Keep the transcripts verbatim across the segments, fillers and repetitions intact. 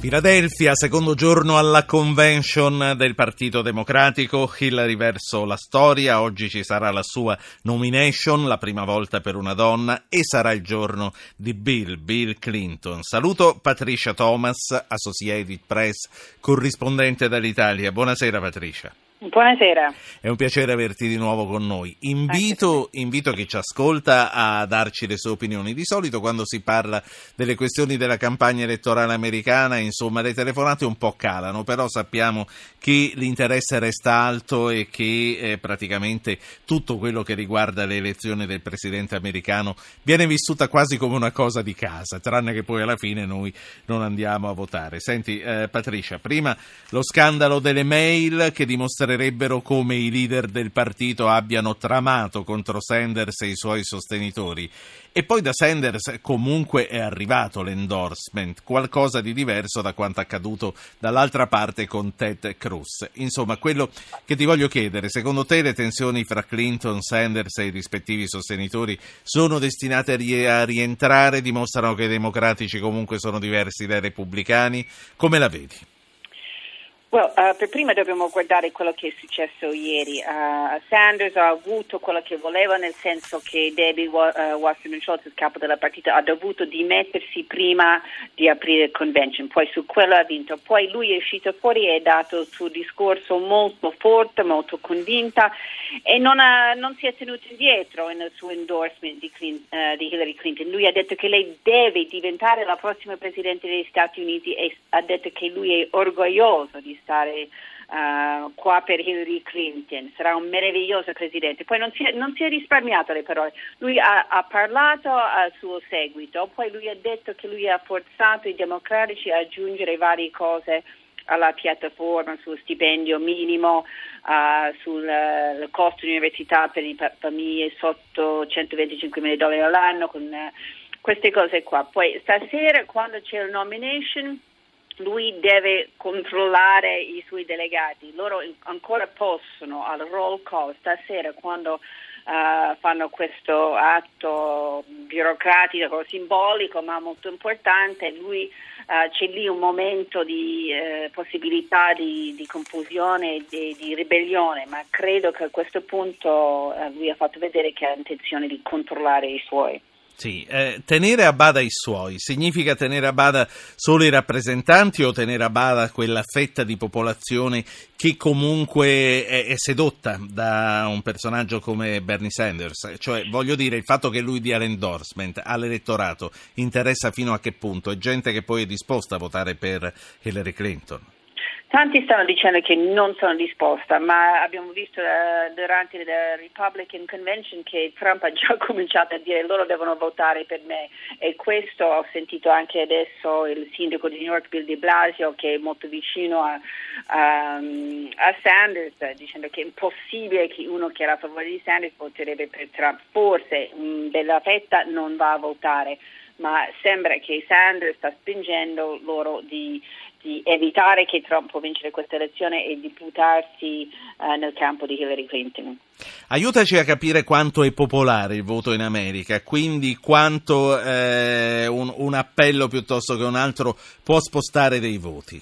Filadelfia, secondo giorno alla convention del Partito Democratico, Hillary verso la storia, oggi ci sarà la sua nomination, la prima volta per una donna, e sarà il giorno di Bill, Bill Clinton. Saluto Patricia Thomas, Associated Press, corrispondente dall'Italia. Buonasera Patricia. Buonasera. È un piacere averti di nuovo con noi. Invito, invito chi ci ascolta a darci le sue opinioni. Di solito quando si parla delle questioni della campagna elettorale americana, insomma, le telefonate un po' calano, però sappiamo che l'interesse resta alto e che eh, praticamente tutto quello che riguarda l'elezione del presidente americano viene vissuta quasi come una cosa di casa, tranne che poi alla fine noi non andiamo a votare. Senti eh, Patricia, prima lo scandalo delle mail che dimostra come i leader del partito abbiano tramato contro Sanders e i suoi sostenitori. E poi da Sanders comunque è arrivato l'endorsement, qualcosa di diverso da quanto accaduto dall'altra parte con Ted Cruz. Insomma, quello che ti voglio chiedere, secondo te le tensioni fra Clinton, Sanders e i rispettivi sostenitori sono destinate a rientrare, dimostrano che i democratici comunque sono diversi dai repubblicani? Come la vedi? Well, uh, per prima dobbiamo guardare quello che è successo ieri. Uh, Sanders ha avuto quello che voleva, nel senso che Debbie uh, Wasserman Schultz, il capo della partita, ha dovuto dimettersi prima di aprire il convention, poi su quello ha vinto, poi lui è uscito fuori e ha dato il suo discorso molto forte, molto convinta, e non, ha, non si è tenuto indietro nel suo endorsement di, Clinton, uh, di Hillary Clinton. Lui ha detto che lei deve diventare la prossima Presidente degli Stati Uniti e ha detto che lui è orgoglioso di stare uh, qua per Hillary Clinton, sarà un meraviglioso presidente. Poi non si è, non si è risparmiato le parole, lui ha, ha parlato al suo seguito, poi lui ha detto che lui ha forzato i democratici a aggiungere varie cose alla piattaforma, sullo stipendio minimo, uh, sul uh, costo di università per le famiglie sotto centoventicinquemila dollari all'anno, con uh, queste cose qua. Poi stasera quando c'è la nomination lui deve controllare i suoi delegati, loro ancora possono al roll call stasera quando uh, fanno questo atto burocratico, simbolico ma molto importante. Lui uh, c'è lì un momento di uh, possibilità di, di confusione, di, di ribellione, ma credo che a questo punto uh, lui ha fatto vedere che ha intenzione di controllare i suoi. Sì, eh, tenere a bada i suoi significa tenere a bada solo i rappresentanti o tenere a bada quella fetta di popolazione che comunque è, è sedotta da un personaggio come Bernie Sanders? Cioè, voglio dire, il fatto che lui dia l'endorsement all'elettorato interessa fino a che punto? È gente che poi è disposta a votare per Hillary Clinton? Tanti stanno dicendo che non sono disposta, ma abbiamo visto uh, durante la Republican Convention che Trump ha già cominciato a dire loro devono votare per me, e questo ho sentito anche adesso il sindaco di New York, Bill De Blasio, che è molto vicino a, um, a Sanders, dicendo che è impossibile che uno che era a favore di Sanders voterebbe per Trump. Forse mh, della fetta non va a votare, ma sembra che Sanders sta spingendo loro di di evitare che Trump può vincere questa elezione e di buttarsi uh, nel campo di Hillary Clinton. Aiutaci a capire quanto è popolare il voto in America, quindi quanto eh, un, un appello piuttosto che un altro può spostare dei voti.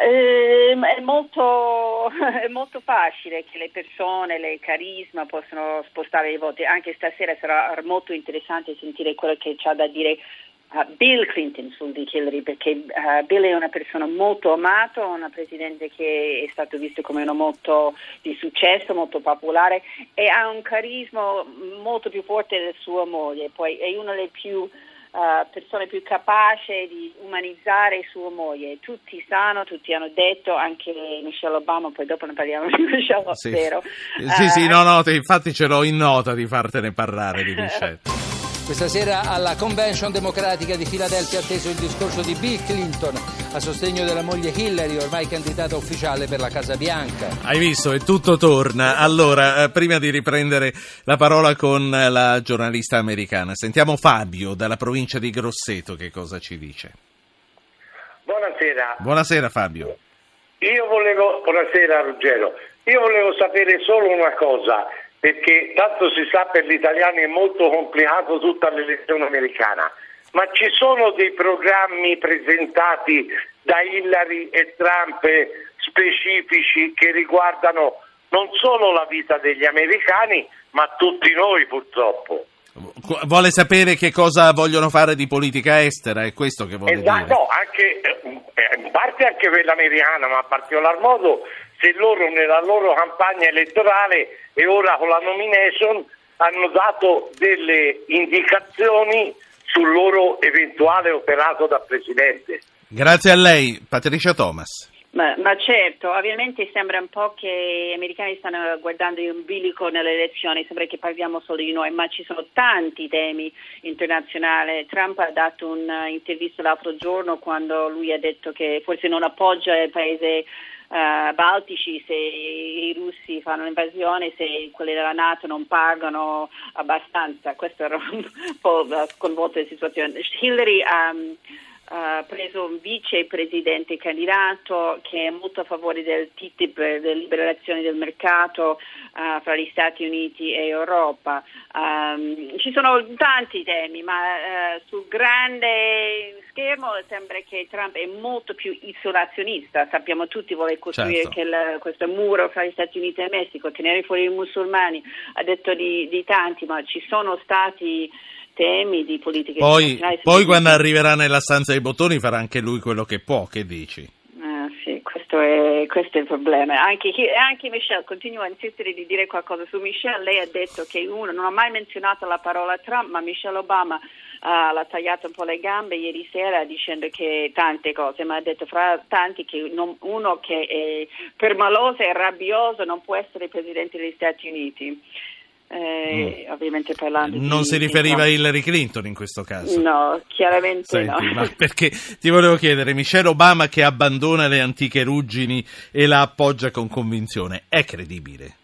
Eh, è molto, è molto facile che le persone, le carisma possono spostare i voti. Anche stasera sarà molto interessante sentire quello che c'ha da dire Uh, Bill Clinton sul di Hillary, perché uh, Bill è una persona molto amata, una presidente che è stato visto come uno molto di successo, molto popolare, e ha un carisma molto più forte della sua moglie. Poi è una delle più uh, persone più capace di umanizzare sua moglie. Tutti sanno, tutti hanno detto, anche Michelle Obama, poi dopo ne parliamo di Michelle, sì. Vero? Sì, uh, sì, no, no, infatti ce l'ho in nota di fartene parlare di Michelle. Questa sera alla Convention Democratica di Filadelfia è atteso il discorso di Bill Clinton a sostegno della moglie Hillary, ormai candidata ufficiale per la Casa Bianca. Hai visto? E tutto torna. Allora, prima di riprendere la parola con la giornalista americana, sentiamo Fabio dalla provincia di Grosseto che cosa ci dice. Buonasera. Buonasera Fabio. Io volevo... Buonasera Ruggero. Io volevo sapere solo una cosa, perché tanto si sa, per gli italiani è molto complicato tutta l'elezione americana, ma ci sono dei programmi presentati da Hillary e Trump specifici che riguardano non solo la vita degli americani, ma tutti noi purtroppo. Vuole sapere che cosa vogliono fare di politica estera, è questo che vuole eh, dire? No, anche, in parte anche quella americana, ma in particolar modo se loro nella loro campagna elettorale e ora con la nomination hanno dato delle indicazioni sul loro eventuale operato da presidente. Grazie a lei, Patricia Thomas. Ma, ma certo, ovviamente sembra un po' che gli americani stanno guardando in bilico nelle elezioni, sembra che parliamo solo di noi, ma ci sono tanti temi internazionali. Trump ha dato un'intervista l'altro giorno quando lui ha detto che forse non appoggia il paese Uh, baltici se i russi fanno l'invasione, se quelli della NATO non pagano abbastanza. Questo era un po' sconvolto la situazione. Hillary ha um, uh, preso un vicepresidente candidato che è molto a favore del T T I P, delle liberazioni del mercato uh, fra gli Stati Uniti e Europa. Um, ci sono tanti temi, ma uh, sul grande schermo sembra che Trump è molto più isolazionista. Sappiamo tutti, vuole costruire certo. che la, questo muro fra gli Stati Uniti e Messico, tenere fuori i musulmani, ha detto di, di tanti, ma ci sono stati temi di politica poi, poi quando arriverà nella stanza dei bottoni farà anche lui quello che può, che dici? Ah, sì, questo è, questo è il problema. Anche, anche Michelle continua a insistere di dire qualcosa su Michelle. Lei ha detto che uno non ha mai menzionato la parola Trump, ma Michelle Obama Uh, l'ha tagliato un po' le gambe ieri sera dicendo che tante cose, ma ha detto fra tanti che non, uno che è permaloso e rabbioso non può essere presidente degli Stati Uniti. Eh, mm. Ovviamente parlando non di, si riferiva a Hillary Clinton in questo caso. No, chiaramente. Senti, no. Ma perché ti volevo chiedere, Michelle Obama che abbandona le antiche ruggini e la appoggia con convinzione, è credibile?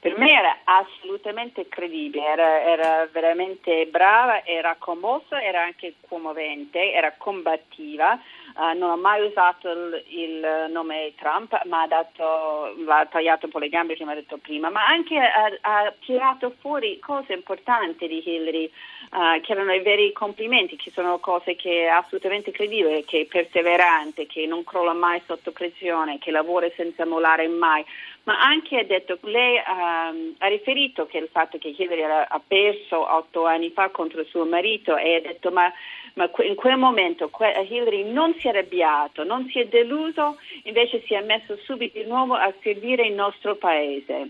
Per me era assolutamente credibile, era, era veramente brava, era commossa, era anche commovente, era combattiva, uh, non ha mai usato il, il nome Trump, ma ha dato, l'ha tagliato un po' le gambe come ha detto prima, ma anche ha, ha tirato fuori cose importanti di Hillary, uh, che erano i veri complimenti, che sono cose che è assolutamente credibile, che è perseverante, che non crolla mai sotto pressione, che lavora senza mollare mai, ma anche ha detto, lei uh, ha riferito che il fatto che Hillary ha perso otto anni fa contro suo marito e ha detto ma, ma in quel momento Hillary non si è arrabbiato, non si è deluso, invece si è messo subito di nuovo a servire il nostro paese.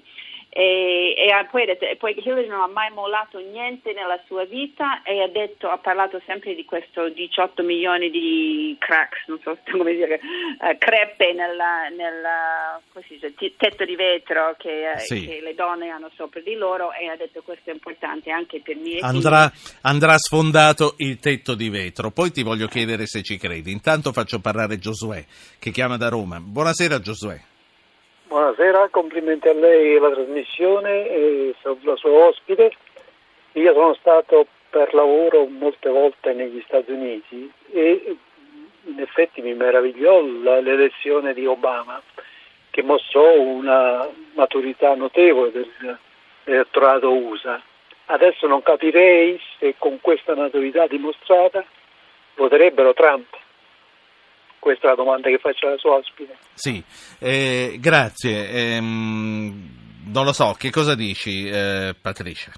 E, e ha poi detto, e poi Hillary non ha mai mollato niente nella sua vita e ha detto, ha parlato sempre di questo diciotto milioni di cracks, non so come dire, uh, crepe nella, nella come si dice, t- tetto di vetro che, sì. che le donne hanno sopra di loro, e ha detto questo è importante anche per me. Andrà, andrà sfondato il tetto di vetro. Poi ti voglio chiedere se ci credi. Intanto faccio parlare Giosuè che chiama da Roma. Buonasera Giosuè. Buonasera, complimenti a lei e la trasmissione e la sua ospite. Io sono stato per lavoro molte volte negli Stati Uniti e in effetti mi meravigliò l'elezione di Obama, che mostrò una maturità notevole dell'elettorato U S A. Adesso non capirei se con questa maturità dimostrata voterebbero Trump. Questa è la domanda che faccio alla sua ospite. Sì, eh, grazie. Eh, non lo so, che cosa dici, eh, Patricia?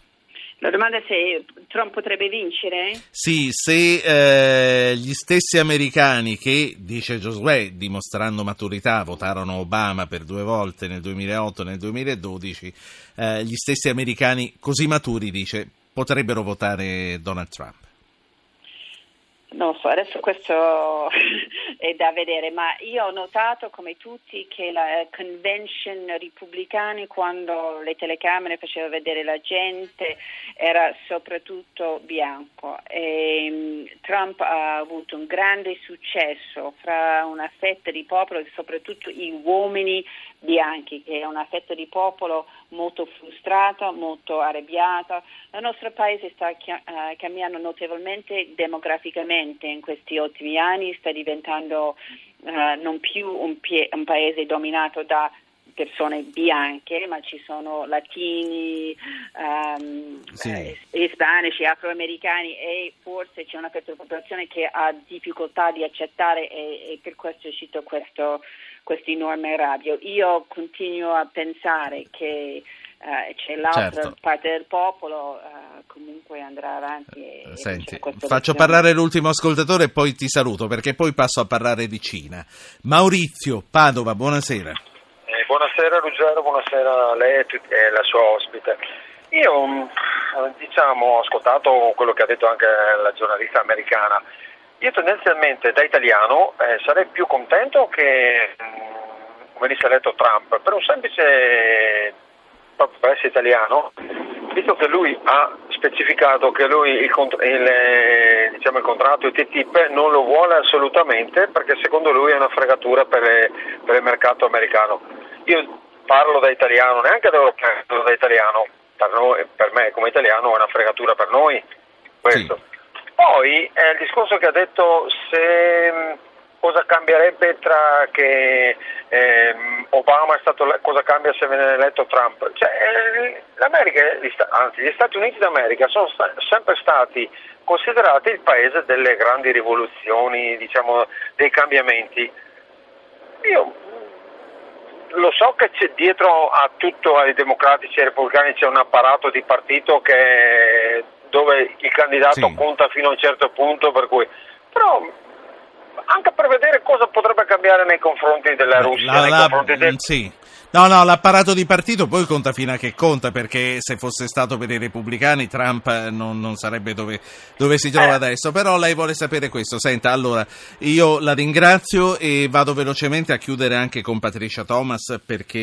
La domanda è se Trump potrebbe vincere? Sì, se eh, gli stessi americani che, dice Giosuè, dimostrando maturità, votarono Obama per due volte nel duemilaotto e nel duemiladodici, eh, gli stessi americani così maturi, dice, potrebbero votare Donald Trump. Non so, adesso questo è da vedere, ma io ho notato come tutti che la convention repubblicana, quando le telecamere facevano vedere la gente, era soprattutto bianco, e Trump ha avuto un grande successo fra una fetta di popolo, soprattutto gli uomini bianchi, che è una fetta di popolo molto frustrata, molto arrabbiata. Il nostro paese sta uh, cambiando notevolmente demograficamente in questi ultimi anni, sta diventando uh, non più un, pie- un paese dominato da persone bianche, ma ci sono latini, um, sì. ispanici, afroamericani, e forse c'è una popolazione che ha difficoltà di accettare, e, e per questo cito questo, questo enorme rabbia. Io continuo a pensare che Uh, c'è l'altra certo. parte del popolo, uh, comunque andrà avanti. E, Senti, e faccio parlare l'ultimo ascoltatore e poi ti saluto, perché poi passo a parlare di Cina. Maurizio, Padova, buonasera. Eh, buonasera Ruggero, buonasera a lei e la sua ospite. Io diciamo ho ascoltato quello che ha detto anche la giornalista americana. Io tendenzialmente da italiano eh, sarei più contento che mh, venisse eletto Trump, per un semplice... proprio per essere italiano, visto che lui ha specificato che lui il, contr- il, diciamo, il contratto T T I P non lo vuole assolutamente, perché secondo lui è una fregatura per, le, per il mercato americano. Io parlo da italiano, neanche da europeo, da italiano, per, noi, per me come italiano è una fregatura per noi questo. Sì. Poi è il discorso che ha detto se... cosa cambierebbe tra che ehm, Obama è stato le- cosa cambia se viene eletto Trump? Cioè, eh, l'America, gli sta- anzi, gli Stati Uniti d'America sono sta- sempre stati considerati il paese delle grandi rivoluzioni, diciamo, dei cambiamenti. Io lo so che c'è dietro a tutto, ai democratici e ai repubblicani c'è un apparato di partito che dove il candidato sì. conta fino a un certo punto, per cui però anche per vedere cosa potrebbe cambiare nei confronti della Russia, la, nei la, confronti del... Sì. No, no, l'apparato di partito poi conta fino a che conta, perché se fosse stato per i repubblicani Trump non, non sarebbe dove, dove si trova eh. adesso, però lei vuole sapere questo. Senta, allora, io la ringrazio e vado velocemente a chiudere anche con Patricia Thomas, perché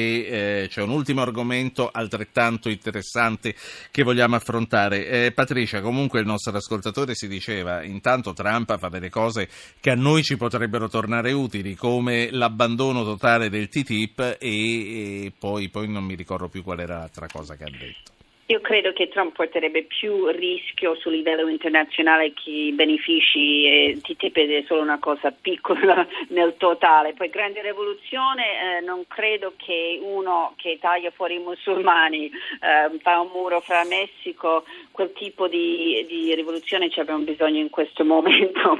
eh, c'è un ultimo argomento altrettanto interessante che vogliamo affrontare. Eh, Patricia, comunque il nostro ascoltatore si diceva, intanto Trump fa delle cose che a noi ci potrebbero tornare utili, come l'abbandono totale del T T I P e e poi, poi non mi ricordo più qual era l'altra cosa che ha detto. Io credo che Trump porterebbe più rischio sul livello internazionale che benefici, eh, T T I P è solo una cosa piccola nel totale. Poi grande rivoluzione, eh, non credo che uno che taglia fuori i musulmani, eh, fa un muro fra Messico, quel tipo di, di rivoluzione ci abbiamo bisogno in questo momento.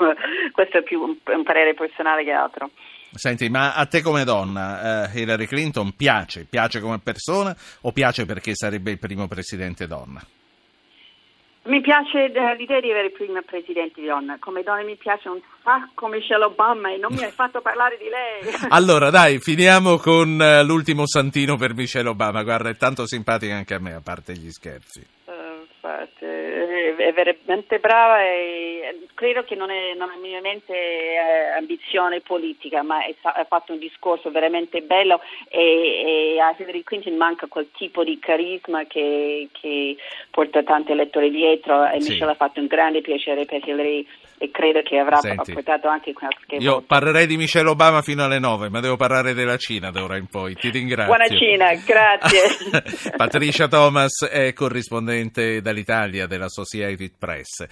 Questo è più un, un parere personale che altro. Senti, ma a te come donna eh, Hillary Clinton piace? Piace come persona o piace perché sarebbe il primo presidente donna? Mi piace l'idea di avere il primo presidente donna. Come donna mi piace un sacco Michelle Obama e non mi hai fatto parlare di lei. Allora dai, finiamo con l'ultimo santino per Michelle Obama. Guarda, è tanto simpatica anche a me, a parte gli scherzi. Uh, infatti, è veramente brava e credo che non è, non è minimamente eh, ambizione politica, ma è, ha fatto un discorso veramente bello e, e a Hillary Clinton manca quel tipo di carisma che, che porta tanti elettori dietro, e sì. Michelle ha fatto un grande piacere per Hillary e credo che avrà Senti, portato anche qualche... Io parlerei di Michelle Obama fino alle nove, ma devo parlare della Cina da ora in poi. Ti ringrazio. Buona Cina, grazie. Patricia Thomas è corrispondente dall'Italia dell'Associated Press.